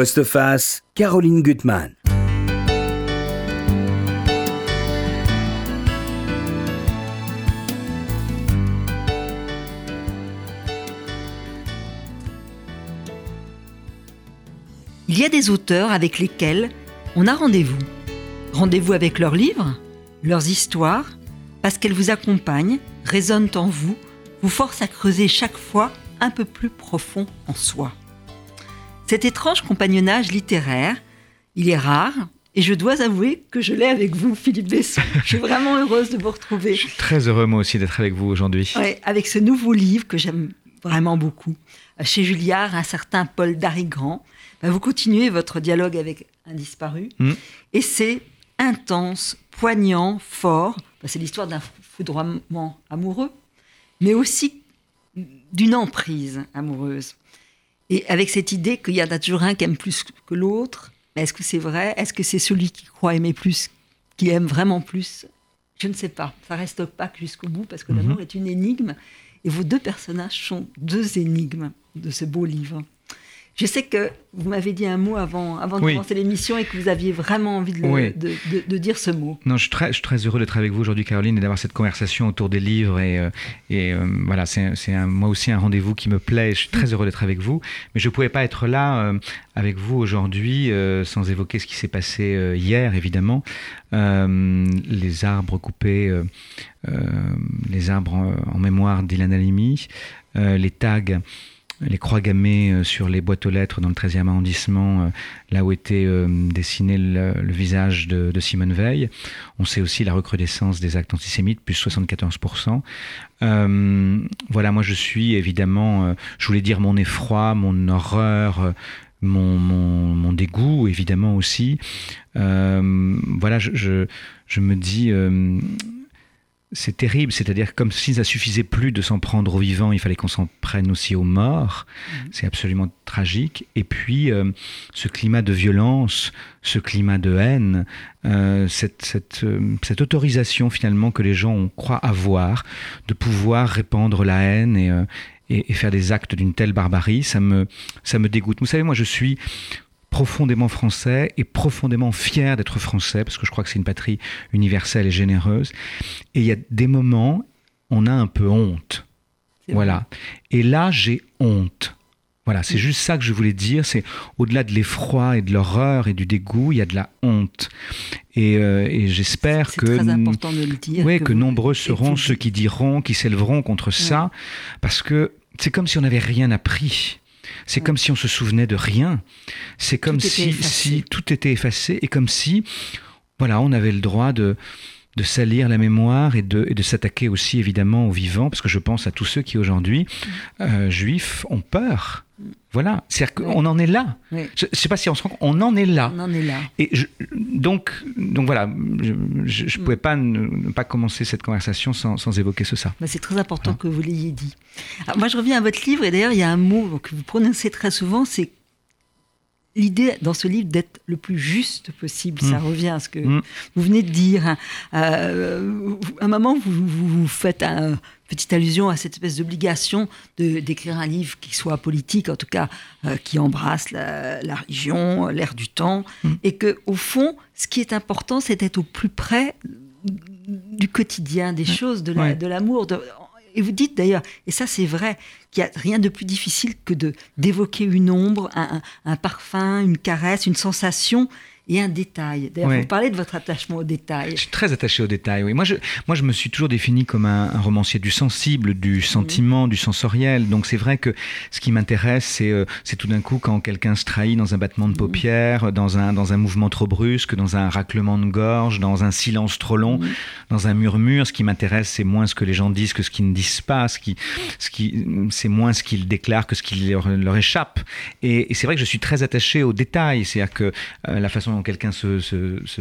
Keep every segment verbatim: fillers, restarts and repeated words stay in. PostFace, Caroline Gutmann. Il y a des auteurs avec lesquels on a rendez-vous. Rendez-vous avec leurs livres, leurs histoires, parce qu'elles vous accompagnent, résonnent en vous, vous forcent à creuser chaque fois un peu plus profond en soi. Cet étrange compagnonnage littéraire, il est rare, et je dois avouer que je l'ai avec vous, Philippe Besson. Je suis vraiment heureuse de vous retrouver. Je suis très heureux, moi aussi, d'être avec vous aujourd'hui. Ouais, avec ce nouveau livre que j'aime vraiment beaucoup, chez Julliard, Un certain Paul Darrigrand. Ben, vous continuez votre dialogue avec un disparu, mmh. et c'est intense, poignant, fort. Ben, c'est l'histoire d'un foudroiement amoureux, mais aussi d'une emprise amoureuse. Et avec cette idée qu'il y en a toujours un qui aime plus que l'autre, ben, est-ce que c'est vrai? Est-ce que c'est celui qui croit aimer plus, qui aime vraiment plus? Je ne sais pas. Ça reste opaque jusqu'au bout, parce que mmh. l'amour est une énigme, et vos deux personnages sont deux énigmes de ce beau livre. Je sais que vous m'avez dit un mot avant, avant de oui. commencer l'émission et que vous aviez vraiment envie de, le, oui. de, de, de dire ce mot. Non, je suis, très, je suis très heureux d'être avec vous aujourd'hui, Caroline, et d'avoir cette conversation autour des livres. Et, et euh, voilà, c'est, c'est un, moi aussi un rendez-vous qui me plaît. Je suis très heureux d'être avec vous. Mais je ne pouvais pas être là euh, avec vous aujourd'hui euh, sans évoquer ce qui s'est passé euh, hier, évidemment. Euh, les arbres coupés, euh, euh, les arbres en, en mémoire d'Ilan Halimi, euh, les tags... les croix gammées sur les boîtes aux lettres dans le treizième arrondissement, là où était dessiné le, le visage de, de Simone Veil. On sait aussi la recrudescence des actes antisémites, plus soixante-quatorze pour cent. Euh, voilà, moi je suis évidemment, je voulais dire mon effroi, mon horreur, mon, mon, mon dégoût évidemment aussi. Euh, voilà, je, je, je me dis... Euh, c'est terrible, c'est-à-dire comme si ça suffisait plus de s'en prendre aux vivants, il fallait qu'on s'en prenne aussi aux morts. Mmh. C'est absolument tragique. Et puis, euh, ce climat de violence, ce climat de haine, euh, cette, cette, euh, cette autorisation finalement que les gens on croit avoir de pouvoir répandre la haine et, euh, et, et faire des actes d'une telle barbarie, ça me, ça me dégoûte. Vous savez, moi je suis... profondément français et profondément fier d'être français, parce que je crois que c'est une patrie universelle et généreuse. Et il y a des moments, on a un peu honte. C'est voilà. Vrai. Et là, j'ai honte. Voilà, c'est mmh. juste ça que je voulais dire. C'est au-delà de l'effroi et de l'horreur et du dégoût, il y a de la honte. Et, euh, et j'espère c'est, c'est que, très important de le dire, ouais, que, que nombreux seront ceux qui diront, qui s'élèveront contre ouais. ça, parce que c'est comme si on n'avait rien appris. C'est ouais. comme si on se souvenait de rien. C'est comme si, si tout était effacé et comme si, voilà, on avait le droit de, de salir la mémoire et de, et de s'attaquer aussi évidemment aux vivants, parce que je pense à tous ceux qui aujourd'hui, euh, juifs, ont peur. Voilà, c'est-à-dire qu'on oui. en est là. Oui. Je ne sais pas si on se rend compte, on en est là. On en est là. Et je, donc, donc voilà, je ne pouvais pas ne pas commencer cette conversation sans, sans évoquer ce ça. Mais c'est très important voilà. que vous l'ayez dit. Alors, moi, je reviens à votre livre, et d'ailleurs, il y a un mot que vous prononcez très souvent, c'est l'idée dans ce livre d'être le plus juste possible. Mmh. Ça revient à ce que mmh. vous venez de dire. Euh, à un moment, vous, vous, vous faites un... petite allusion à cette espèce d'obligation de, d'écrire un livre qui soit politique, en tout cas, euh, qui embrasse la, la religion, l'ère du temps, mmh. et que, au fond, ce qui est important, c'est d'être au plus près du quotidien, des mmh. choses, de, la, ouais. de l'amour. De, et vous dites d'ailleurs, et ça c'est vrai, qu'il n'y a rien de plus difficile que de, d'évoquer une ombre, un, un, un parfum, une caresse, une sensation... et un détail. D'ailleurs, ouais. vous parlez de votre attachement au détail. Je suis très attaché au détail, oui. Moi, je, moi, je me suis toujours défini comme un, un romancier du sensible, du sentiment, mmh. du sensoriel. Donc, c'est vrai que ce qui m'intéresse, c'est, euh, c'est tout d'un coup quand quelqu'un se trahit dans un battement de paupières, mmh. dans, un, dans un mouvement trop brusque, dans un raclement de gorge, dans un silence trop long, mmh. dans un murmure. Ce qui m'intéresse, c'est moins ce que les gens disent que ce qu'ils ne disent pas. Ce qui, ce qui, c'est moins ce qu'ils déclarent que ce qui leur, leur échappe. Et, et c'est vrai que je suis très attaché au détail. C'est-à-dire que euh, la façon quand quelqu'un se, se, se,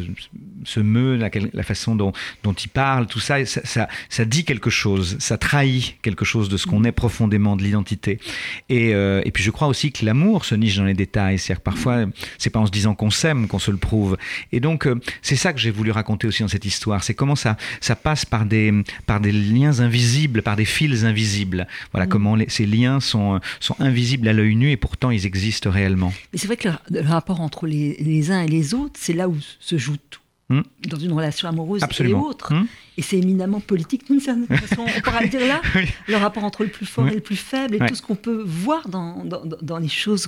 se meut, la, la façon dont, dont il parle, tout ça ça, ça, ça dit quelque chose, ça trahit quelque chose de ce qu'on est profondément, de l'identité. Et, euh, et puis je crois aussi que l'amour se niche dans les détails, c'est-à-dire que parfois, c'est pas en se disant qu'on s'aime qu'on se le prouve. Et donc, euh, c'est ça que j'ai voulu raconter aussi dans cette histoire, c'est comment ça, ça passe par des, par des liens invisibles, par des fils invisibles. Voilà, mmh. comment les, ces liens sont, sont invisibles à l'œil nu et pourtant ils existent réellement. Mais c'est vrai que le, le rapport entre les, les uns et les autres, c'est là où se joue tout. Mmh. Dans une relation amoureuse Absolument. Et l'autre. Mmh. Et c'est éminemment politique, d'une certaine façon. On pourra le dire là, oui. le rapport entre le plus fort oui. et le plus faible, et oui. tout ce qu'on peut voir dans, dans, dans les choses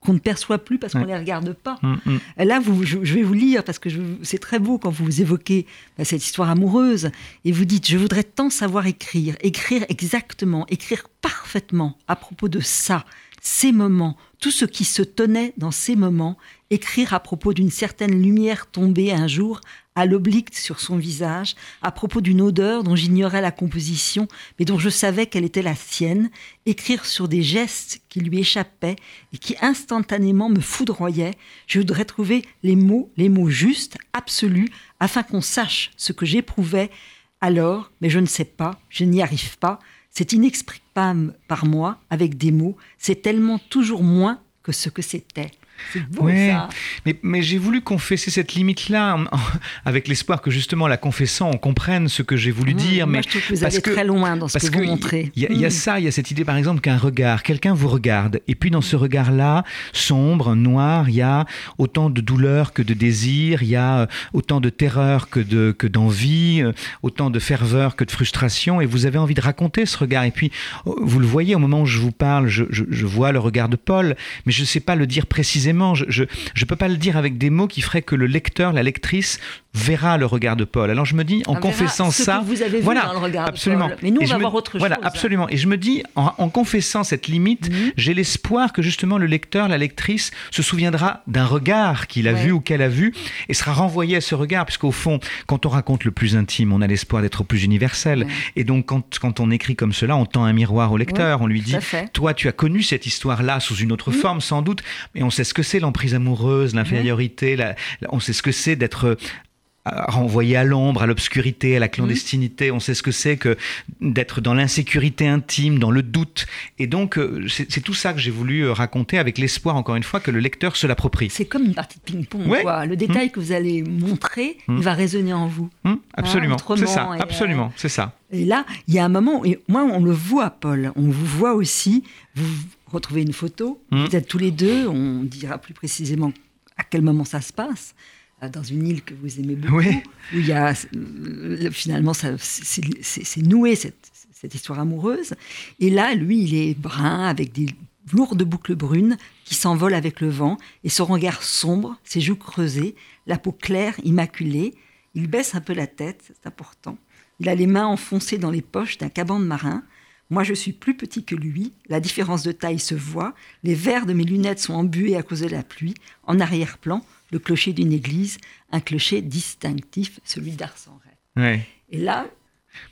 qu'on ne perçoit plus parce qu'on ne ouais. les regarde pas. Mmh, mmh. Là, vous, je, je vais vous lire, parce que je, c'est très beau quand vous évoquez bah, cette histoire amoureuse, et vous dites « Je voudrais tant savoir écrire, écrire exactement, écrire parfaitement à propos de ça, ces moments, tout ce qui se tenait dans ces moments, écrire à propos d'une certaine lumière tombée un jour, à l'oblique sur son visage, à propos d'une odeur dont j'ignorais la composition, mais dont je savais qu'elle était la sienne, écrire sur des gestes qui lui échappaient et qui instantanément me foudroyaient. Je voudrais trouver les mots, les mots justes, absolus, afin qu'on sache ce que j'éprouvais alors, mais je ne sais pas, je n'y arrive pas. C'est inexprimable par moi, avec des mots, c'est tellement toujours moins que ce que c'était. » C'est beau, ouais. ça. Mais, mais j'ai voulu confesser cette limite-là, en, en, avec l'espoir que justement, la confessant, on comprenne ce que j'ai voulu mmh, dire. Moi, mais je trouve que vous allez très loin dans ce que vous montrez. Il y, y, mmh. y a ça, il y a cette idée, par exemple, qu'un regard, quelqu'un vous regarde, et puis dans ce regard-là, sombre, noir, il y a autant de douleur que de désir, il y a autant de terreur que, de, que d'envie, autant de ferveur que de frustration, et vous avez envie de raconter ce regard. Et puis, vous le voyez, au moment où je vous parle, je, je, je vois le regard de Paul, mais je ne sais pas le dire précisément. Je ne peux pas le dire avec des mots qui feraient que le lecteur, la lectrice, verra le regard de Paul. Alors je me dis, en on confessant ce ça... que vous avez vu voilà, dans le regard absolument. De Paul. Mais nous, et on va me, voir autre voilà, chose. Voilà, absolument. Hein. Et je me dis, en, en confessant cette limite, mm-hmm. j'ai l'espoir que justement le lecteur, la lectrice, se souviendra d'un regard qu'il a ouais. vu ou qu'elle a vu et sera renvoyé à ce regard. Puisqu'au fond, quand on raconte le plus intime, on a l'espoir d'être au plus universel. Ouais. Et donc, quand, quand on écrit comme cela, on tend un miroir au lecteur. Ouais, on lui dit, toi, tu as connu cette histoire-là sous une autre mm-hmm. forme, sans doute, mais on sait ce que c'est l'emprise amoureuse, l'infériorité, mmh. la, la, on sait ce que c'est d'être renvoyé à l'ombre, à l'obscurité, à la clandestinité, mmh. on sait ce que c'est que d'être dans l'insécurité intime, dans le doute. Et donc, c'est, c'est tout ça que j'ai voulu raconter avec l'espoir, encore une fois, que le lecteur se l'approprie. C'est comme une partie de ping-pong, ouais. quoi. Le détail mmh. que vous allez montrer, mmh. il va résonner en vous. Mmh. Absolument, hein, c'est ça, et, absolument, euh... c'est ça. Et là, il y a un moment, et moi, on le voit, Paul, on vous voit aussi, vous retrouvez une photo, mmh. vous êtes tous les deux, on dira plus précisément à quel moment ça se passe, dans une île que vous aimez beaucoup, oui. où il y a, finalement, ça, c'est, c'est, c'est noué, cette, cette histoire amoureuse. Et là, lui, il est brun, avec des lourdes boucles brunes qui s'envolent avec le vent, et son regard sombre, ses joues creusées, la peau claire, immaculée. Il baisse un peu la tête, c'est important. Il a les mains enfoncées dans les poches d'un caban de marin. Moi, je suis plus petit que lui. La différence de taille se voit. Les verres de mes lunettes sont embués à cause de la pluie. En arrière-plan, le clocher d'une église, un clocher distinctif, celui d'Arcenray. Ouais. Et là,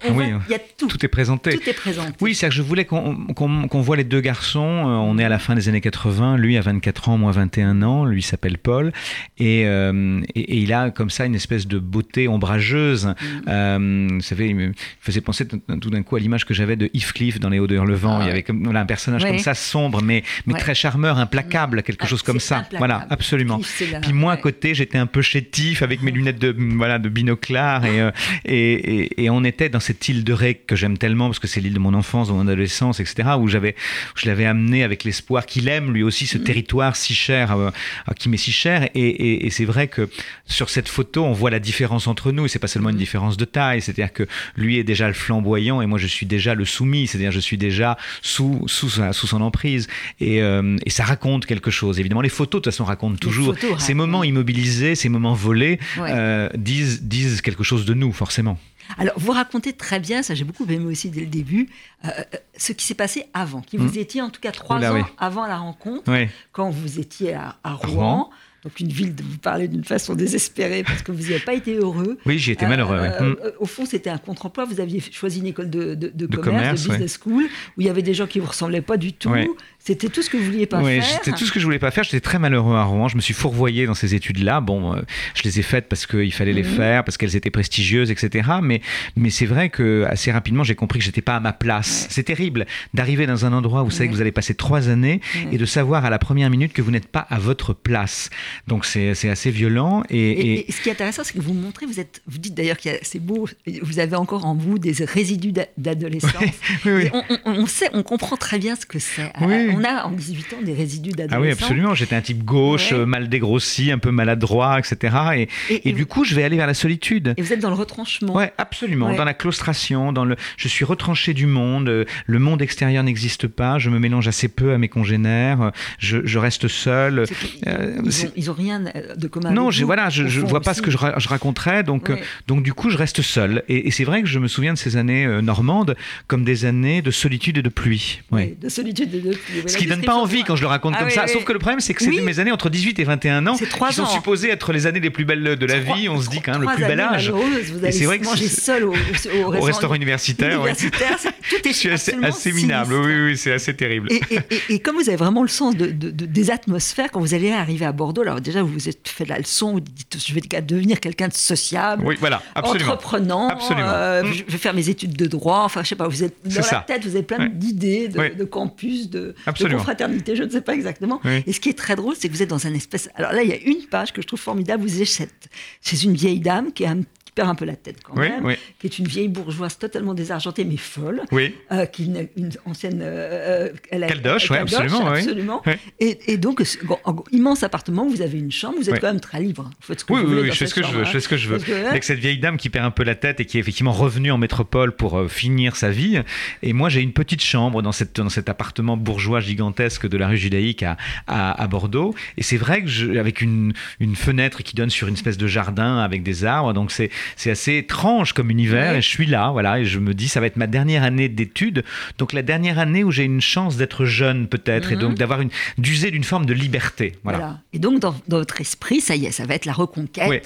on oui, va, y a tout. Tout est présenté. Tout est présenté. Oui, c'est-à-dire que je voulais qu'on, qu'on, qu'on voit les deux garçons. On est à la fin des années quatre-vingts. Lui a vingt-quatre ans, moi vingt et un ans. Lui s'appelle Paul. Et, euh, et, et il a comme ça une espèce de beauté ombrageuse. Mmh. Euh, vous savez, il me faisait penser tout d'un coup à l'image que j'avais de Heath Cliff dans Les Hauts de Hurlevent. Ah, il y avait comme, voilà, un personnage ouais. comme ça, sombre, mais, mais ouais. très charmeur, implacable, quelque ah, chose comme ça. Implacable. Voilà, absolument. Cliff, là, Puis moi, ouais. à côté, j'étais un peu chétif avec mes lunettes de, voilà, de binoclard. Et, euh, et, et, et on était dans cette île de Ré que j'aime tellement parce que c'est l'île de mon enfance, de mon adolescence, et cetera, où, j'avais, où je l'avais amené avec l'espoir qu'il aime lui aussi ce mmh. territoire si cher, euh, qui m'est si cher. Et, et, et c'est vrai que sur cette photo, on voit la différence entre nous. Et c'est pas seulement une différence de taille, c'est-à-dire que lui est déjà le flamboyant et moi je suis déjà le soumis, c'est-à-dire je suis déjà sous, sous, sous son emprise. Et, euh, et ça raconte quelque chose. Évidemment, les photos de toute façon racontent les toujours. Photos, ces hein, moments ouais. immobilisés, ces moments volés ouais. euh, disent, disent quelque chose de nous, forcément. Alors, vous racontez très bien, ça j'ai beaucoup aimé aussi dès le début, euh, ce qui s'est passé avant, qui vous mmh. étiez en tout cas trois Oula, ans oui. avant la rencontre, oui. quand vous étiez à, à Rouen, Rouen, donc une ville dont vous parlez d'une façon désespérée parce que vous n'y avez pas été heureux. Oui, j'y étais euh, malheureux. Euh, oui. euh, au fond, c'était un contre-emploi, vous aviez choisi une école de, de, de, de commerce, commerce, de business ouais. school, où il y avait des gens qui ne vous ressemblaient pas du tout, ouais. C'était tout ce que vous vouliez pas oui, faire. C'était tout ce que je voulais pas faire. J'étais très malheureux à Rouen. Je me suis fourvoyé dans ces études-là. Bon, euh, je les ai faites parce qu'il fallait mmh. les faire, parce qu'elles étaient prestigieuses, et cetera. Mais, mais c'est vrai que assez rapidement, j'ai compris que j'étais pas à ma place. Ouais. C'est terrible d'arriver dans un endroit où vous savez ouais. que vous allez passer trois années ouais. et de savoir à la première minute que vous n'êtes pas à votre place. Donc c'est, c'est assez violent. Et, et, et... et ce qui est intéressant, c'est que vous montrez, vous êtes, vous dites d'ailleurs que c'est beau. Vous avez encore en vous des résidus d'adolescence. Oui, oui, oui. On, on, on sait, on comprend très bien ce que c'est. Oui. On a en dix-huit ans des résidus d'adolescence. Ah oui, absolument. J'étais un type gauche, ouais. mal dégrossi, un peu maladroit, et cetera. Et, et, et, et du vous... coup, je vais aller vers la solitude. Et vous êtes dans le retranchement. Oui, absolument. Ouais. Dans la claustration. Dans le... Je suis retranché du monde. Le monde extérieur n'existe pas. Je me mélange assez peu à mes congénères. Je, je reste seul. Euh, ils n'ont rien de commun. Non, je, vous, voilà, je ne vois aussi. Pas ce que je, ra- je raconterais. Donc, ouais. euh, donc, du coup, je reste seul. Et, et c'est vrai que je me souviens de ces années euh, normandes comme des années de solitude et de pluie. Ouais. Oui, de solitude et de pluie. Ce qui ne donne pas envie quand je le raconte ah, comme oui, ça. Oui. Sauf que le problème, c'est que c'est oui. mes années entre dix-huit et vingt et un ans qui sont ans. supposées être les années les plus belles de la trois, vie. On se dit quand même le plus bel âge. Vous allez et c'est vrai que manger seul au, au, au restaurant universitaire. universitaire ouais. c'est, tout est je suis assez, assez minable. Oui, oui, c'est assez terrible. Et, et, et, et comme vous avez vraiment le sens de, de, de, des atmosphères, quand vous allez arriver à Bordeaux, alors déjà, vous vous êtes fait la leçon, vous dites je vais devenir quelqu'un de sociable, oui, voilà, absolument. entreprenant, absolument. Euh, mmh. je vais faire mes études de droit. Enfin, je sais pas, vous êtes dans c'est la ça. tête, vous avez plein ouais. d'idées, de, oui. de campus, de. Absolument. De confraternité, je ne sais pas exactement. Oui. Et ce qui est très drôle, c'est que vous êtes dans un espèce... Alors là, il y a une page que je trouve formidable, vous êtes chez une vieille dame qui, a un... qui perd un peu la tête quand oui, même, oui. qui est une vieille bourgeoise totalement désargentée, mais folle, oui. euh, qui est une, une ancienne... Euh, elle a, Caldoche, ouais, Caldoche, absolument. absolument. Oui. Et, et donc, grand, immense appartement, vous avez une chambre, vous êtes oui. quand même très libre. Vous faites ce que oui, vous oui, voulez oui, je fais ce que je veux. Je fais ce que je veux. Avec cette vieille dame qui perd un peu la tête et qui est effectivement revenue en métropole pour euh, finir sa vie. Et moi, j'ai une petite chambre dans, cette, dans cet appartement bourgeois gigantesque de la rue Judaïque à, à, à Bordeaux. Et c'est vrai que je, avec une, une fenêtre qui donne sur une espèce de jardin avec des arbres, donc c'est, c'est assez étrange comme univers. Oui. Et je suis là, voilà, et je me dis ça va être ma dernière année d'études. Donc la dernière année où j'ai une chance d'être jeune peut-être mm-hmm. et donc d'avoir une, d'user d'une forme de liberté. Voilà. voilà. Et donc dans, dans votre esprit, ça y est, ça va être la reconquête. Oui.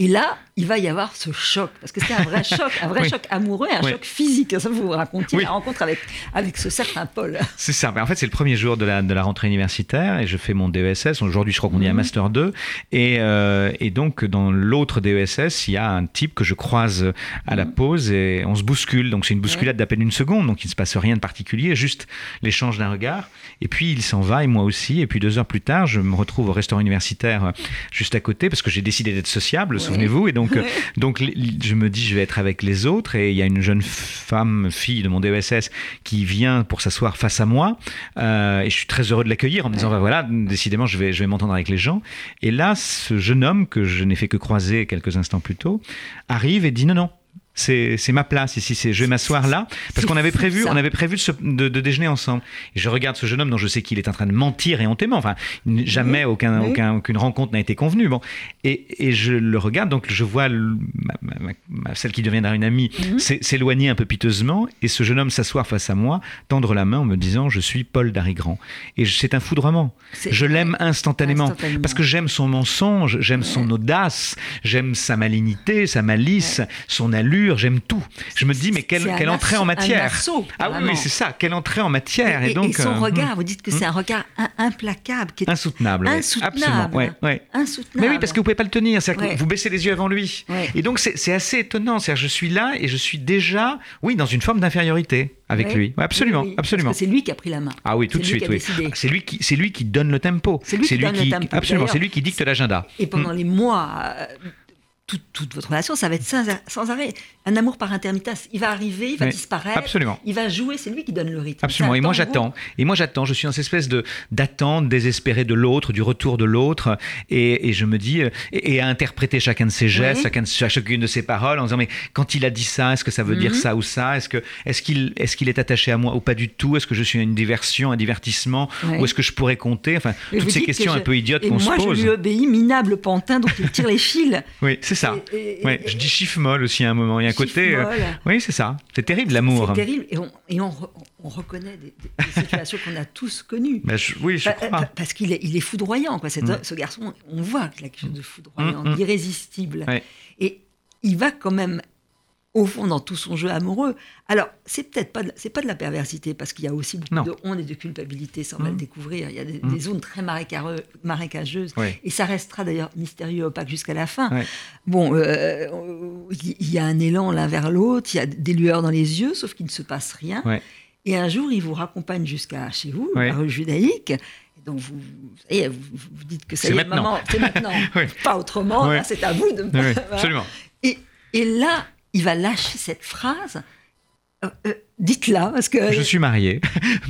Et là, il va y avoir ce choc, parce que c'est un vrai choc, un vrai oui. choc amoureux, un oui. choc physique. Ça, vous vous racontiez oui. la rencontre avec, avec ce certain Paul. C'est ça. Mais en fait, c'est le premier jour de la, de la rentrée universitaire et je fais mon D E S S. Aujourd'hui, je crois qu'on est à Master deux. Et, euh, et donc, dans l'autre D E S S, il y a un type que je croise à la pause et on se bouscule. Donc, c'est une bousculade d'à peine une seconde. Donc, il ne se passe rien de particulier, juste l'échange d'un regard. Et puis, il s'en va et moi aussi. Et puis, deux heures plus tard, je me retrouve au restaurant universitaire juste à côté parce que j'ai décidé d'être sociable. Souvenez-vous, et donc, ouais. donc je me dis je vais être avec les autres et il y a une jeune femme, fille de mon D E S S qui vient pour s'asseoir face à moi euh, et je suis très heureux de l'accueillir en me disant ouais. bah voilà, décidément je vais, je vais m'entendre avec les gens. Et là, ce jeune homme que je n'ai fait que croiser quelques instants plus tôt arrive et dit non, non, C'est, c'est ma place ici, c'est, je vais m'asseoir là parce qu'on avait prévu, on avait prévu de, de déjeuner ensemble. Et je regarde ce jeune homme dont je sais qu'il est en train de mentir éhontément. Enfin, jamais oui, aucun, oui. aucun, aucune rencontre n'a été convenue. Bon, et, et je le regarde, donc je vois le, ma, ma, ma, celle qui deviendra une amie mm-hmm. s'éloigner un peu piteusement et ce jeune homme s'asseoir face à moi, tendre la main en me disant je suis Paul Darrigrand. Et je, c'est un foudroiement. C'est je l'aime instantanément, instantanément parce que j'aime son mensonge, j'aime ouais. son audace, j'aime sa malignité, sa malice, ouais. son allure. J'aime tout. Je me dis, mais quelle, quelle entrée arceau, en matière. Un arceau, ah oui, mais c'est ça, quelle entrée en matière. Et, et, et, donc, et son euh, regard, hum, vous dites que hum. c'est un regard implacable. Qui est insoutenable. Insoutenable. Oui. Absolument, ouais, ouais. insoutenable. Mais oui, parce que vous ne pouvez pas le tenir. C'est-à-dire ouais. que vous baissez les yeux avant lui. Ouais. Et donc, c'est, c'est assez étonnant. C'est-à-dire, je suis là et je suis déjà, oui, dans une forme d'infériorité avec ouais. lui. Ouais, absolument, oui, oui. absolument. Parce que c'est lui qui a pris la main. Ah oui, tout de suite, oui. C'est lui qui, c'est lui qui donne le tempo. C'est lui c'est qui donne le tempo. Absolument, c'est lui qui dicte l'agenda. Et pendant les mois... Toute, toute votre relation, ça va être sans, sans arrêt. Un amour par intermittence. Il va arriver, il va oui, disparaître. Absolument. Il va jouer, c'est lui qui donne le rythme. Absolument. Et moi, j'attends. Et moi, j'attends. Je suis dans cette espèce de, d'attente désespérée de l'autre, du retour de l'autre. Et, et je me dis, et, et à interpréter chacun de ses gestes, oui. chacun de, chacune de ses paroles, en disant, mais quand il a dit ça, est-ce que ça veut mm-hmm. dire ça ou ça est-ce, que, est-ce, qu'il, est-ce qu'il est attaché à moi ou pas du tout? Est-ce que je suis une diversion, un divertissement oui. Ou est-ce que je pourrais compter? Enfin, et toutes ces questions je... un peu idiotes et qu'on moi, se pose. Moi, je lui obéis, minable pantin, donc il tire les fils. Oui, c'est ça. Et, et, et, ouais, je dis chiffre molle aussi à un moment. Il y a un côté. Euh, oui, c'est ça. C'est terrible l'amour. C'est terrible. Et on, et on, re, on reconnaît des, des situations qu'on a tous connues. Bah je, oui, je pa- crois. Parce qu'il est, il est foudroyant. Quoi. Mmh. Ce garçon, on voit qu'il a quelque chose de foudroyant, mmh. d'irrésistible. Ouais. Et il va quand même. au fond, dans tout son jeu amoureux. Alors, c'est peut-être pas de, c'est pas de la perversité, parce qu'il y a aussi beaucoup non. de honte et de culpabilité, sans mal mmh. découvrir. Il y a des, mmh. des zones très marécageuses, oui. et ça restera d'ailleurs mystérieux, opaque jusqu'à la fin. Oui. Bon, il euh, y a un élan l'un vers l'autre, il y a des lueurs dans les yeux, sauf qu'il ne se passe rien. Oui. Et un jour, il vous raccompagne jusqu'à chez vous, oui. la rue Judaïque. Donc, vous, vous, vous dites que ça c'est y est, maintenant. maman, c'est maintenant, oui. pas autrement, oui. là, c'est à vous de... Oui, oui, absolument. Et, et là, il va lâcher cette phrase, euh, euh, dites-la, parce que... Je suis mariée,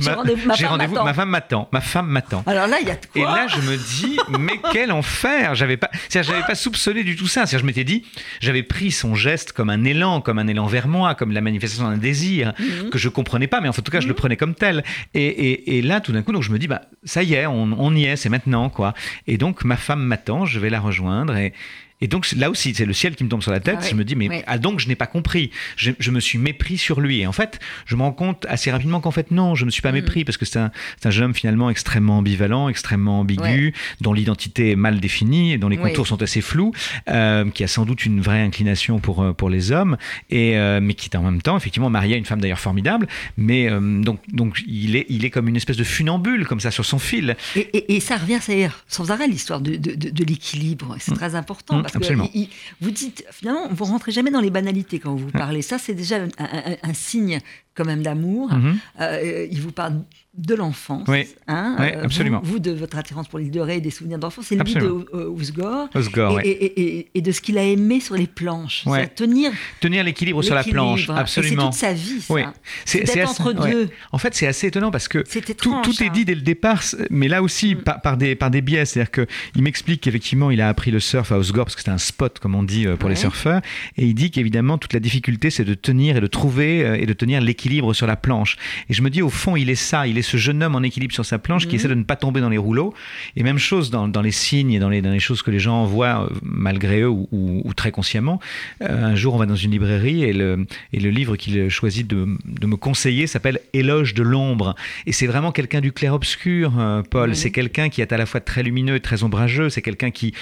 ma, rendez- ma, j'ai rendez-vous, ma femme m'attend, ma femme m'attend. Alors là, il y a de quoi. Et là, je me dis, mais quel enfer. J'avais pas, c'est-à-dire, j'avais pas soupçonné du tout ça. C'est-à-dire, je m'étais dit, j'avais pris son geste comme un élan, comme un élan vers moi, comme la manifestation d'un désir, mm-hmm. que je comprenais pas, mais en tout cas, je mm-hmm. le prenais comme tel. Et, et, et là, tout d'un coup, donc, je me dis, bah, ça y est, on, on y est, c'est maintenant, quoi. Et donc, ma femme m'attend, je vais la rejoindre et... Et donc, là aussi, c'est le ciel qui me tombe sur la tête. Ah oui, je me dis, mais oui. ah, donc, je n'ai pas compris. Je, je me suis mépris sur lui. Et en fait, je me rends compte assez rapidement qu'en fait, non, je ne me suis pas mmh. mépris, parce que c'est un, c'est un jeune homme finalement extrêmement ambivalent, extrêmement ambigu, ouais. dont l'identité est mal définie, dont les contours oui. sont assez flous, euh, qui a sans doute une vraie inclination pour, pour les hommes, et, euh, mais qui est en même temps, effectivement, marié à une femme d'ailleurs formidable. Mais euh, donc, donc il, est, il est comme une espèce de funambule, comme ça, sur son fil. Et, et, et ça revient ça est, sans arrêt, l'histoire de, de, de, de l'équilibre. C'est mmh. très important. Mmh. Parce Absolument. Que il, il, vous dites, finalement, vous ne rentrez jamais dans les banalités quand vous vous parlez. Ça, c'est déjà un, un, un signe quand même d'amour. Mm-hmm. Euh, il vous parle de l'enfance. Oui, hein, oui euh, absolument. Vous, vous, de votre attirance pour l'île de Ré et des souvenirs d'enfance, c'est lui de Hossegor. Hossegor, oui. Et, et, et, et de ce qu'il a aimé sur les planches. Ouais. C'est tenir, tenir l'équilibre, l'équilibre sur la planche, absolument. Et c'est toute sa vie, ça. Oui. C'est, c'est, c'est d'être assez, entre ouais. deux. En fait, c'est assez étonnant parce que étrange, tout, tout hein. est dit dès le départ, mais là aussi, mm. par, par, des, par des biais. C'est-à-dire qu'il m'explique qu'effectivement, il a appris le surf à Hossegor, parce que c'était un spot, comme on dit, pour ouais. les surfeurs. Et il dit qu'évidemment, toute la difficulté, c'est de tenir et de trouver et de tenir l'équilibre sur la planche. Et je me dis, au fond, il est ça, il est ce jeune homme en équilibre sur sa planche mmh. qui essaie de ne pas tomber dans les rouleaux. Et même chose dans, dans les signes et dans les, dans les choses que les gens voient malgré eux ou, ou, ou très consciemment. Euh, un jour, on va dans une librairie et le, et le livre qu'il choisit de, de me conseiller s'appelle « Éloge de l'ombre ». Et c'est vraiment quelqu'un du clair-obscur, euh, Paul. Mmh. C'est quelqu'un qui est à la fois très lumineux et très ombrageux. C'est quelqu'un qui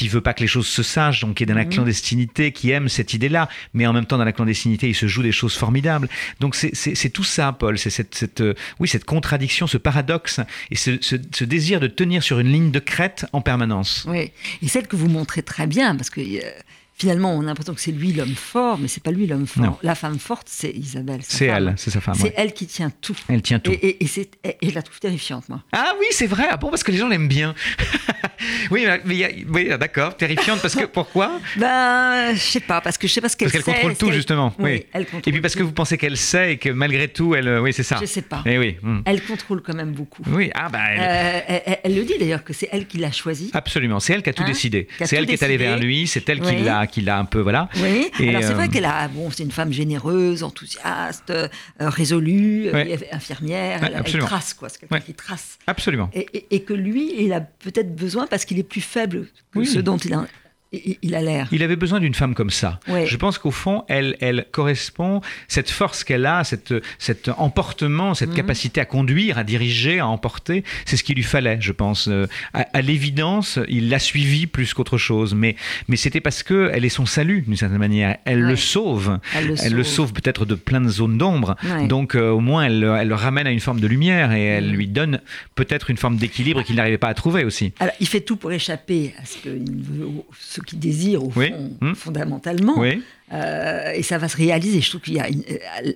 ne veut pas que les choses se sachent, donc qui est dans la mmh. clandestinité, qui aime cette idée-là. Mais en même temps, dans la clandestinité, il se joue des choses formidables. Donc c'est, c'est, c'est tout ça, Paul. C'est cette, cette, euh, oui, cette contradiction contradiction, ce paradoxe et ce, ce, ce désir de tenir sur une ligne de crête en permanence. Oui, et celle que vous montrez très bien, parce que euh, finalement, on a l'impression que c'est lui l'homme fort, mais c'est pas lui l'homme fort. Non. La femme forte, c'est Isabelle. C'est femme. Elle, c'est sa femme. C'est ouais. elle qui tient tout. Elle tient tout. Et, et, et, c'est, et, et je la trouve terrifiante, moi. Ah oui, c'est vrai. Ah bon, parce que les gens l'aiment bien. Oui, mais y a, oui, d'accord, terrifiante, parce que pourquoi ? Ben, je sais pas, parce que je sais pas ce qu'elle sait. Parce qu'elle sait, contrôle tout, qu'elle... justement. Oui, oui. Elle contrôle et puis parce tout. Que vous pensez qu'elle sait et que malgré tout, elle, oui, c'est ça. Je sais pas. Et oui. Mmh. Elle contrôle quand même beaucoup. Oui, ah ben. Elle... Euh, elle, elle, elle le dit d'ailleurs que c'est elle qui l'a choisi. Absolument, c'est elle qui a tout hein, décidé. A c'est tout elle décidé. Qui est allée vers lui, c'est elle oui. qui l'a, qui l'a un peu, voilà. Oui. Et alors euh... c'est vrai qu'elle a, bon, c'est une femme généreuse, enthousiaste, euh, résolue, oui. euh, infirmière. Oui, elle, elle trace quoi, c'est quelqu'un oui. qui trace. Absolument. Et, et, et que lui, il a peut-être besoin parce qu'il est plus faible que oui. ce dont il a, il a l'air. Il avait besoin d'une femme comme ça. Ouais. Je pense qu'au fond, elle, elle correspond, cette force qu'elle a, cette, cet emportement, cette mmh. capacité à conduire, à diriger, à emporter, c'est ce qu'il lui fallait, je pense. Euh, à, à l'évidence, il l'a suivie plus qu'autre chose, mais, mais c'était parce qu'elle est son salut, d'une certaine manière. Elle ouais. le sauve. Elle le elle sauve, sauve peut-être de plein de zones d'ombre. Ouais. Donc, euh, au moins, elle, elle le ramène à une forme de lumière et elle lui donne peut-être une forme d'équilibre qu'il n'arrivait pas à trouver aussi. Alors, il fait tout pour échapper à ce qu'il veut, ce qui désire au fond, oui. mmh. fondamentalement, oui. euh, et ça va se réaliser. Je trouve qu'il y a une,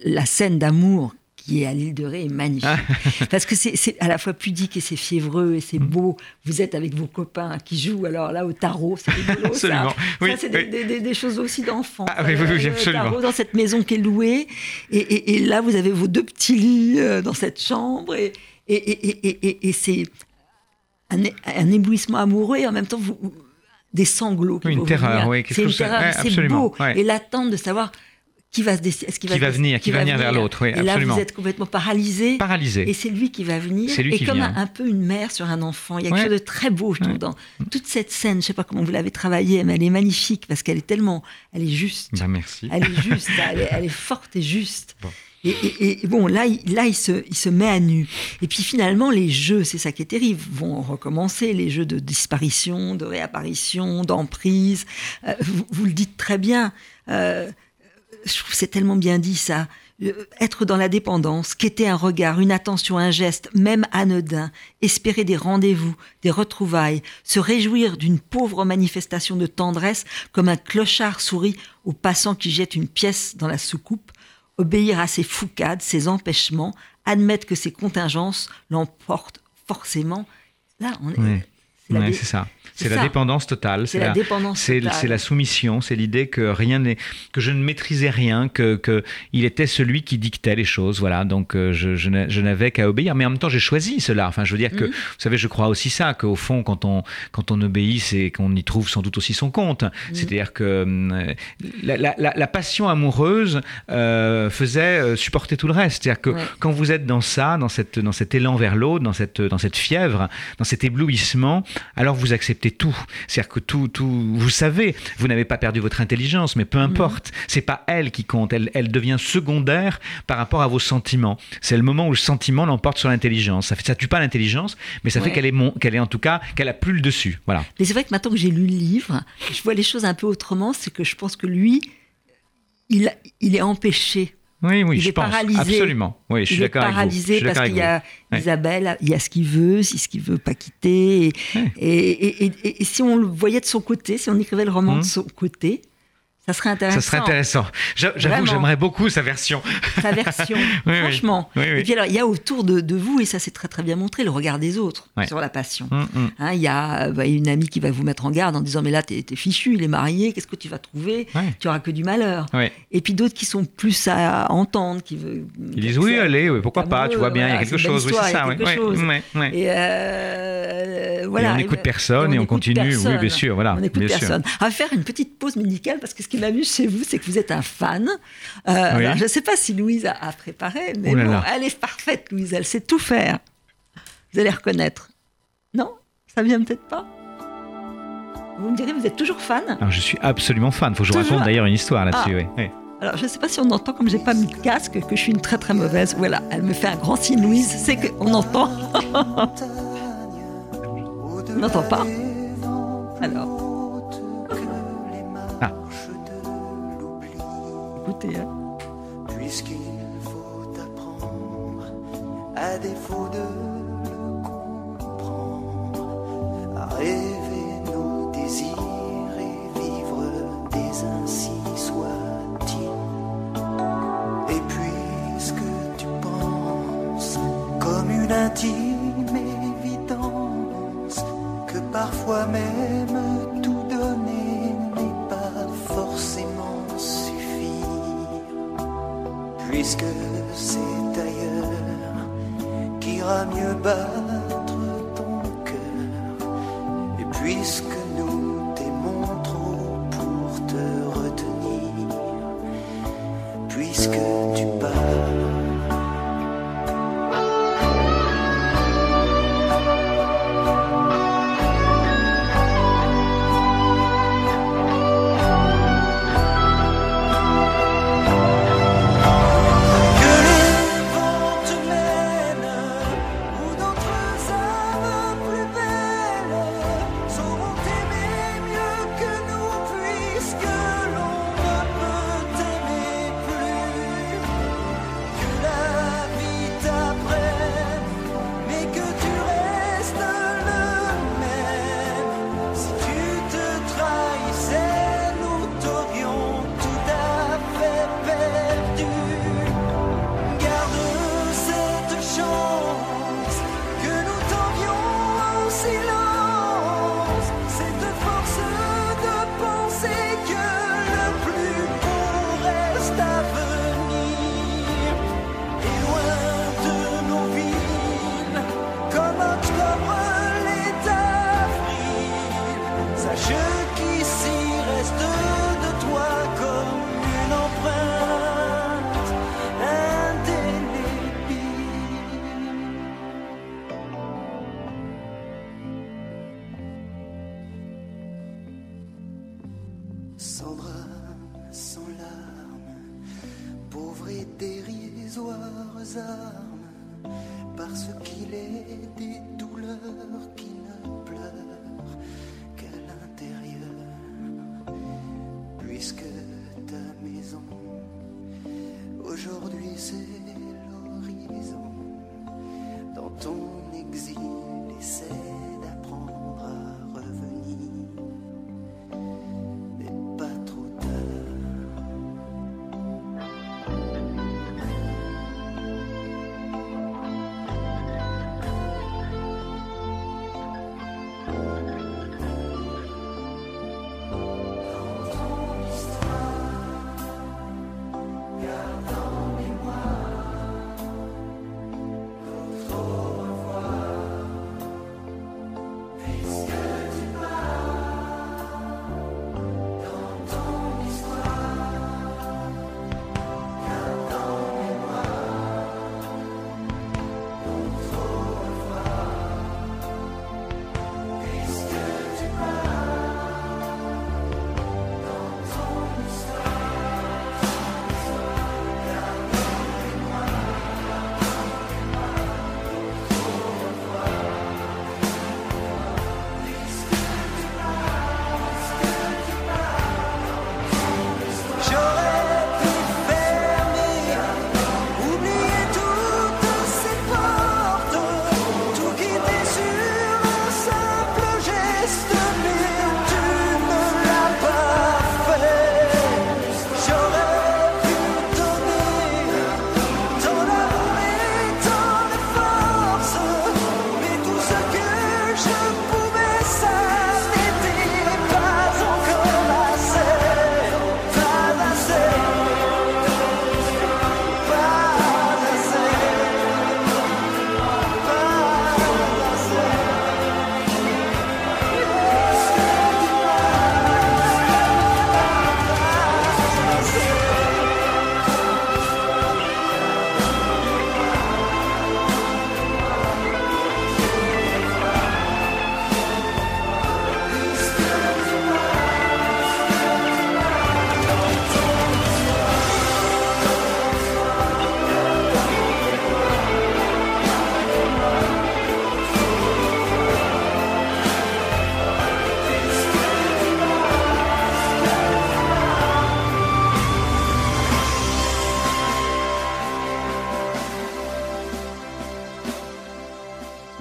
la scène d'amour qui est à l'île de Ré est magnifique, ah. parce que c'est, c'est à la fois pudique et c'est fiévreux et c'est mmh. beau. Vous êtes avec vos copains qui jouent alors là au tarot, c'est rigolo. Absolument. Ça, oui, ça c'est oui. des, des, des choses aussi d'enfant. Ah, oui, oui, oui, absolument. Tarot dans cette maison qui est louée, et, et, et là vous avez vos deux petits lits dans cette chambre, et, et, et, et, et, et, et c'est un, un éblouissement amoureux et en même temps vous. Des sanglots qui oui, vont terreur, venir. Oui, c'est une terreur, ouais, c'est beau. Ouais. Et l'attente de savoir qui va se décider. Qui, qui va venir, qui va venir vers l'autre. Oui, et absolument. Là, vous êtes complètement paralysé. Paralysé. Et c'est lui qui va venir. C'est lui et qui comme vient. Un, un peu une mère sur un enfant. Il y a ouais. quelque chose de très beau, je trouve, ouais. dans toute cette scène. Je ne sais pas comment vous l'avez travaillée, mais elle est magnifique parce qu'elle est tellement... Elle est juste. Ben, merci. Elle est juste. elle, est, elle est forte et juste. Bon. Et, et, et bon, là, il, là il, se, il se met à nu. Et puis finalement, les jeux, c'est ça qui est terrible, vont recommencer. Les jeux de disparition, de réapparition, d'emprise. Euh, vous, vous le dites très bien. Euh, je trouve que c'est tellement bien dit ça, euh, être dans la dépendance, quêter un regard, une attention, un geste, même anodin, espérer des rendez-vous, des retrouvailles, se réjouir d'une pauvre manifestation de tendresse comme un clochard sourit au passant qui jette une pièce dans la soucoupe, obéir à ses foucades, ses empêchements, admettre que ses contingences l'emportent forcément. Là, on est... Oui. C'est, ouais, dé- c'est ça. C'est, c'est la ça. dépendance totale. C'est, c'est la, la dépendance c'est, totale. C'est la soumission. C'est l'idée que rien n'est, que je ne maîtrisais rien, que que il était celui qui dictait les choses. Voilà. Donc je je, je n'avais qu'à obéir. Mais en même temps, j'ai choisi cela. Enfin, je veux dire que mm-hmm. vous savez, je crois aussi ça, qu'au fond, quand on quand on obéit, c'est qu'on y trouve sans doute aussi son compte. Mm-hmm. C'est-à-dire que euh, la, la la la passion amoureuse euh, faisait supporter tout le reste. C'est-à-dire que ouais. quand vous êtes dans ça, dans cette dans cet élan vers l'autre, dans cette dans cette fièvre, dans cet éblouissement. Alors vous acceptez tout, c'est-à-dire que tout, tout, vous savez, vous n'avez pas perdu votre intelligence, mais peu importe, mmh. c'est pas elle qui compte, elle, elle devient secondaire par rapport à vos sentiments. C'est le moment où le sentiment l'emporte sur l'intelligence. Ça fait, ça tue pas l'intelligence, mais ça ouais. fait qu'elle est, mon, qu'elle est en tout cas, qu'elle a plus le dessus. Voilà. Mais c'est vrai que maintenant que j'ai lu le livre, je vois les choses un peu autrement. C'est que je pense que lui, il, il est empêché. Oui, oui, il je est pense. Paralysé. Absolument. Oui, je suis il d'accord avec vous. Il est paralysé parce qu'il y a oui. Isabelle, il y a ce qu'il veut, c'est ce qu'il veut pas quitter. Et, oui. et, et, et, et si on le voyait de son côté, si on écrivait le roman mmh. de son côté, ça serait intéressant. Ça serait intéressant. J'a, j'avoue Vraiment. que j'aimerais beaucoup sa version. Sa version, oui, franchement. Oui, oui. Et puis alors, il y a autour de, de vous, et ça c'est très très bien montré, le regard des autres oui. sur la passion. Mmh, mmh. Hein, il y a bah, une amie qui va vous mettre en garde en disant « Mais là, t'es, t'es fichu, il est marié, qu'est-ce que tu vas trouver oui. Tu n'auras que du malheur. Oui. » Et puis d'autres qui sont plus à entendre, qui veulent... Ils disent « Oui, allez, oui, pourquoi pas, tu vois bien, il y a quelque chose. » Oui, c'est ça, oui. Et euh, voilà. Et on n'écoute personne et on continue. Oui, bien sûr, voilà. On n'écoute personne. On va faire une petite pause musicale parce que ce qui m'amuse chez vous, c'est que vous êtes un fan. Euh, oui. Alors, je ne sais pas si Louise a, a préparé, mais bon, elle est parfaite, Louise. Elle sait tout faire. Vous allez reconnaître. Non ? Ça ne vient peut-être pas ? Vous me direz, vous êtes toujours fan ? Alors, je suis absolument fan. Il faut que je vous raconte d'ailleurs une histoire là-dessus. Ah. Oui. Oui. Alors, je ne sais pas si on entend, comme je n'ai pas mis de casque, que je suis une très très mauvaise. Voilà, elle me fait un grand signe, Louise. C'est qu'on entend. On n'entend pas. Alors... Écoutez, hein. Puisqu'il faut apprendre, à défaut de le comprendre, à rêver nos désirs et vivre des ainsi soit-il. Et puisque tu penses comme une intime évidence, que parfois même tout donner n'est pas forcément sûr. Puisque c'est ailleurs qu'ira mieux battre ton cœur, et puisque nous t'aimons trop pour te retenir, puisque tu pars. Puisque ta maison baiser l'horizon. Dans ton exil, essaie d'apprendre à revenir. N'est pas trop tard. Dans ton histoire, garde en mémoire.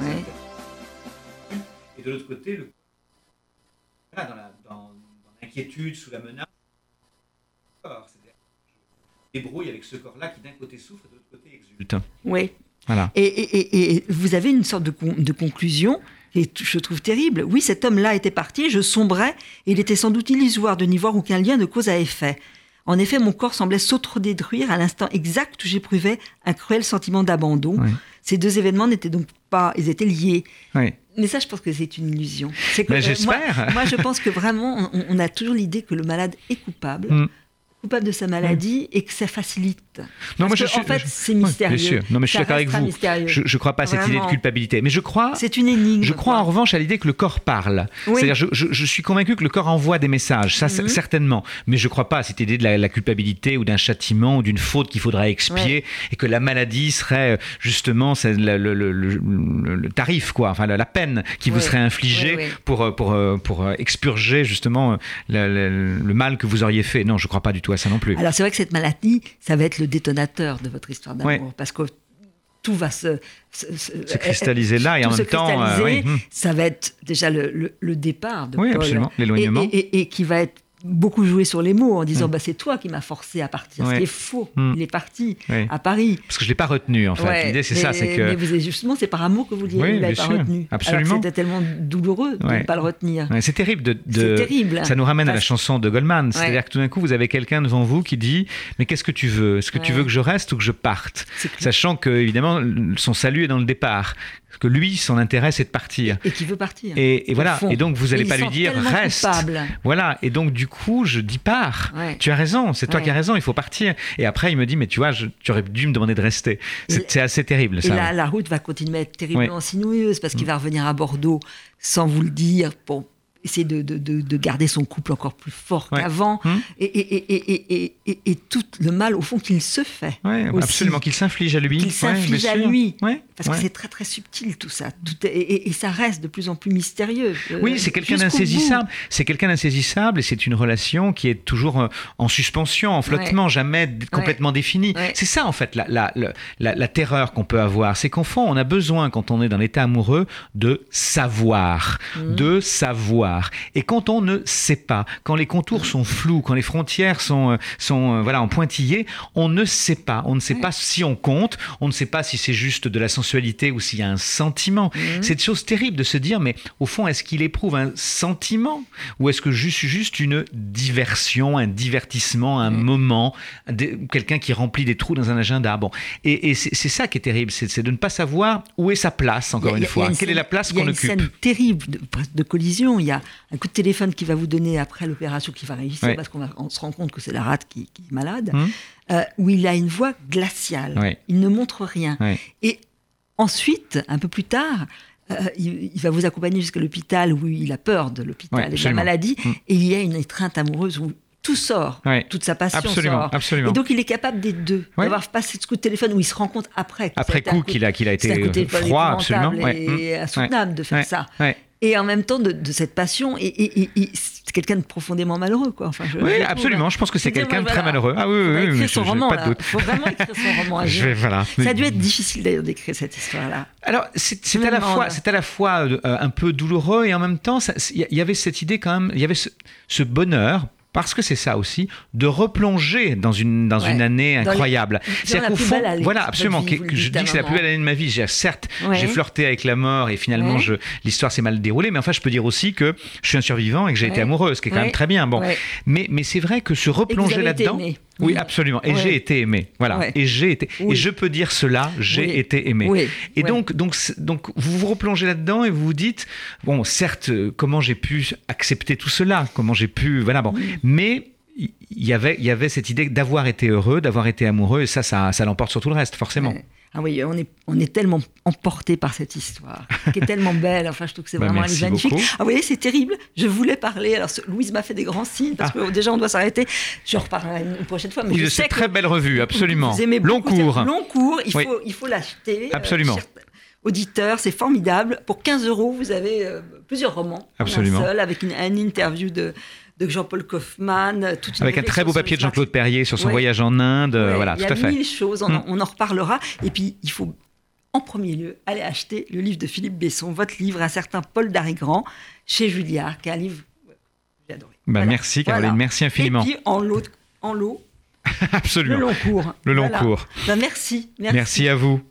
Ouais. Et de l'autre côté, le... ah, dans, la, dans, dans l'inquiétude, sous la menace, c'est-à-dire, je débrouille avec ce corps-là qui d'un côté souffre et de l'autre côté exulte. Oui. Voilà. Et, et, et vous avez une sorte de, con, de conclusion, et je trouve terrible. Oui, cet homme-là était parti, je sombrais, et il était sans doute illusoire de n'y voir aucun lien de cause à effet. En effet, mon corps semblait s'autodétruire à l'instant exact où j'éprouvais un cruel sentiment d'abandon. Oui. Ces deux événements n'étaient donc pas... Ils étaient liés. Oui. Mais ça, je pense que c'est une illusion. C'est que, Mais j'espère. Euh, moi, moi, je pense que vraiment, on, on a toujours l'idée que le malade est coupable, mm. coupable de sa maladie, mm. et que ça facilite. Non, Parce moi, que, je, en fait, je, c'est mystérieux. Bien sûr. Non, mais je suis d'accord avec vous. Je ne crois pas à cette vraiment. idée de culpabilité. Mais je crois... C'est une énigme. Je crois, quoi. en revanche, à l'idée que le corps parle. Oui. C'est-à-dire, je, je, je suis convaincu que le corps envoie des messages, ça, mm-hmm. certainement. Mais je ne crois pas à cette idée de la, la culpabilité ou d'un châtiment ou d'une faute qu'il faudra expier, ouais. et que la maladie serait, justement, c'est le, le, le, le, le tarif, quoi. Enfin, la, la peine qui ouais. vous serait infligée ouais, ouais. Pour, pour, pour, pour expurger, justement, le, le, le mal que vous auriez fait. Non, je ne crois pas du tout à ça non plus. Alors, c'est vrai que cette maladie, ça va être le détonateur de votre histoire d'amour, ouais. parce que tout va se, se, se, se cristalliser là, et en même temps, euh, oui. ça va être déjà le, le, le départ de oui, Paul, absolument, l'éloignement, et, et, et, et qui va être beaucoup joué sur les mots en disant ouais. bah, c'est toi qui m'as forcé à partir, ouais. ce qui est faux, mmh. il est parti ouais. à Paris. Parce que je ne l'ai pas retenu en fait, ouais. l'idée c'est mais, ça, c'est que... Mais vous, justement c'est par amour que vous l'avez oui, pas sûr. retenu, absolument. Alors c'était tellement douloureux ouais. de ne pas le retenir. Ouais. C'est terrible, de, de... C'est terrible hein. ça nous ramène Parce... à la chanson de Goldman, ouais. c'est-à-dire que tout d'un coup vous avez quelqu'un devant vous qui dit mais qu'est-ce que tu veux, est-ce que ouais. tu veux que je reste ou que je parte, sachant que évidemment son salut est dans le départ, que lui son intérêt c'est de partir. Et qui veut partir. Et, et voilà, fond. et donc vous n'allez pas lui dire reste. Voilà, et donc du coup coup, je dis pars. Ouais. Tu as raison, c'est toi ouais. qui as raison, il faut partir. Et après, il me dit, mais tu vois, je, tu aurais dû me demander de rester. C'est, c'est assez terrible, ça. Et là, la route va continuer à être terriblement ouais. sinueuse parce qu'il mmh. va revenir à Bordeaux sans vous le dire pour essayer de, de, de, de garder son couple encore plus fort ouais. qu'avant. Mmh. Et, et, et, et, et, et, et tout le mal, au fond, qu'il se fait. Ouais, aussi. Absolument, qu'il s'inflige à lui. Qu'il s'inflige ouais, à sûr. lui. Ouais. Parce ouais. que c'est très très subtil tout ça, tout est, et, et ça reste de plus en plus mystérieux. Euh, oui, c'est quelqu'un d'insaisissable, bout. c'est quelqu'un d'insaisissable, et c'est une relation qui est toujours en suspension, en flottement, ouais. jamais d- ouais. complètement définie. Ouais. C'est ça en fait la, la, la, la, la terreur qu'on peut avoir, c'est qu'au fond on a besoin quand on est dans l'état amoureux de savoir, mmh. de savoir. Et quand on ne sait pas, quand les contours mmh. sont flous, quand les frontières sont, sont voilà, en pointillés, on ne sait pas, on ne sait ouais. pas si on compte, on ne sait pas si c'est juste de la sensation ou s'il y a un sentiment. Mmh. C'est une chose terrible de se dire, mais au fond, est-ce qu'il éprouve un sentiment ou est-ce que juste, juste une diversion, un divertissement, un mmh. moment, de, quelqu'un qui remplit des trous dans un agenda. Bon. Et, et c'est, c'est ça qui est terrible, c'est, c'est de ne pas savoir où est sa place, encore a, une a, fois. Une Quelle scène, est la place qu'on occupe ? Il y a une scène terrible de, de collision. Il y a un coup de téléphone qui va vous donner après l'opération qui va réussir oui. parce qu'on va, on se rend compte que c'est la rate qui, qui est malade, mmh. euh, où il a une voix glaciale. Oui. Il ne montre rien. Oui. Et ensuite, un peu plus tard, euh, il, il va vous accompagner jusqu'à l'hôpital où il a peur de l'hôpital ouais, et de la maladie. Mmh. Et il y a une étreinte amoureuse où tout sort, ouais, toute sa passion absolument, sort. Absolument. Et donc, il est capable des deux, ouais. d'avoir passé ce coup de téléphone où il se rend compte après. Après coup, coup qu'il a, qu'il a été euh, froid, absolument. Ouais. Et mmh. insoutenable ouais. de faire ouais. ça. Ouais. Et en même temps de, de cette passion, et, et, et, et c'est quelqu'un de profondément malheureux, quoi. Enfin, je, oui, je absolument. Trouve, je pense que c'est quelqu'un de très malheureux. Ah oui, oui, oui. Écrire son roman, là. Il faut vraiment écrire son roman. À je vais, voilà. Ça a dû être difficile d'ailleurs d'écrire cette histoire-là. Alors, c'est, c'est, à, la fois, c'est à la fois euh, un peu douloureux et en même temps, il y, y avait cette idée quand même, il y avait ce, ce bonheur. Parce que c'est ça aussi, de replonger dans une, dans ouais. une année incroyable. Dans les, c'est-à-dire qu'au fond, voilà, absolument, vie, que, je dis que c'est la plus belle année de ma vie. J'ai, certes, ouais. j'ai flirté avec la mort et finalement, ouais. je, l'histoire s'est mal déroulée. Mais enfin, je peux dire aussi que je suis un survivant et que j'ai ouais. été amoureuse, ce qui est ouais. quand même très bien. Bon. Ouais. Mais, mais c'est vrai que se replonger là-dedans... Oui, oui, absolument. Et ouais. j'ai été aimé. Voilà. Ouais. Et j'ai été. Oui. Et je peux dire cela. J'ai oui. été aimé. Oui. Et ouais. donc, donc, donc, vous vous replongez là-dedans et vous vous dites, bon, certes, comment j'ai pu accepter tout cela, comment j'ai pu, voilà, bon. Oui. Mais il y avait, il y avait cette idée d'avoir été heureux, d'avoir été amoureux, et ça, ça, ça l'emporte sur tout le reste, forcément. Ouais. Ah oui, on est, on est tellement emporté par cette histoire, qui est tellement belle. Enfin, je trouve que c'est bah vraiment magnifique. Ah, vous voyez, c'est terrible. Je voulais parler. Alors, Louise m'a fait des grands signes, parce ah. que déjà, on doit s'arrêter. Je reparlerai une prochaine fois. Mais oui, je c'est sais très belle revue, absolument. Vous aimez Long Cours. Long Cours, il, oui. faut, il faut l'acheter. Absolument. Euh, Auditeur, c'est formidable. Pour quinze euros, vous avez euh, plusieurs romans. Absolument. Un seul, avec une, une interview de... de Jean-Paul Kaufmann, toute une avec un très beau papier de Jean-Claude Perrier sur son ouais. voyage en Inde, ouais. voilà, tout à fait. Il y a mille choses, on, mmh. on en reparlera. Et puis, il faut, en premier lieu, aller acheter le livre de Philippe Besson, votre livre, Un certain Paul Darrigrand, chez Julliard, qui est un livre que j'ai adoré. Bah, voilà. Merci, Caroline, voilà. merci infiniment. Et puis, en lot, en lot, absolument. Le long cours. Le long voilà. cours. Ben, merci, merci. Merci à vous.